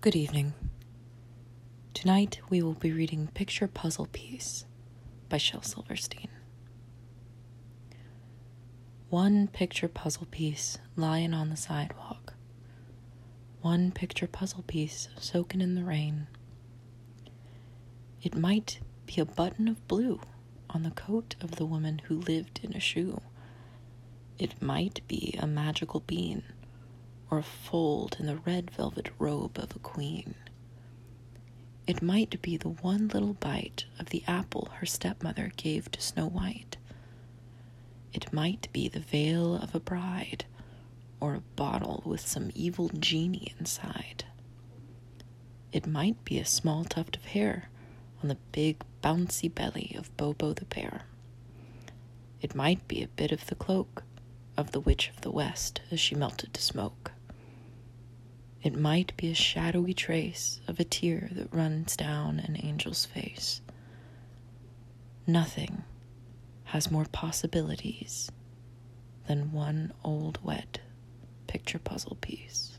Good evening. Tonight we will be reading Picture Puzzle Piece by Shel Silverstein. One picture puzzle piece lying on the sidewalk. One picture puzzle piece soaking in the rain. It might be a button of blue on the coat of the woman who lived in a shoe. It might be a magical bean, or a fold in the red velvet robe of a queen. It might be the one little bite of the apple her stepmother gave to Snow White. It might be the veil of a bride, or a bottle with some evil genie inside. It might be a small tuft of hair on the big bouncy belly of Bobo the Bear. It might be a bit of the cloak of the Witch of the West as she melted to smoke. It might be a shadowy trace of a tear that runs down an angel's face. Nothing has more possibilities than one old wet picture puzzle piece.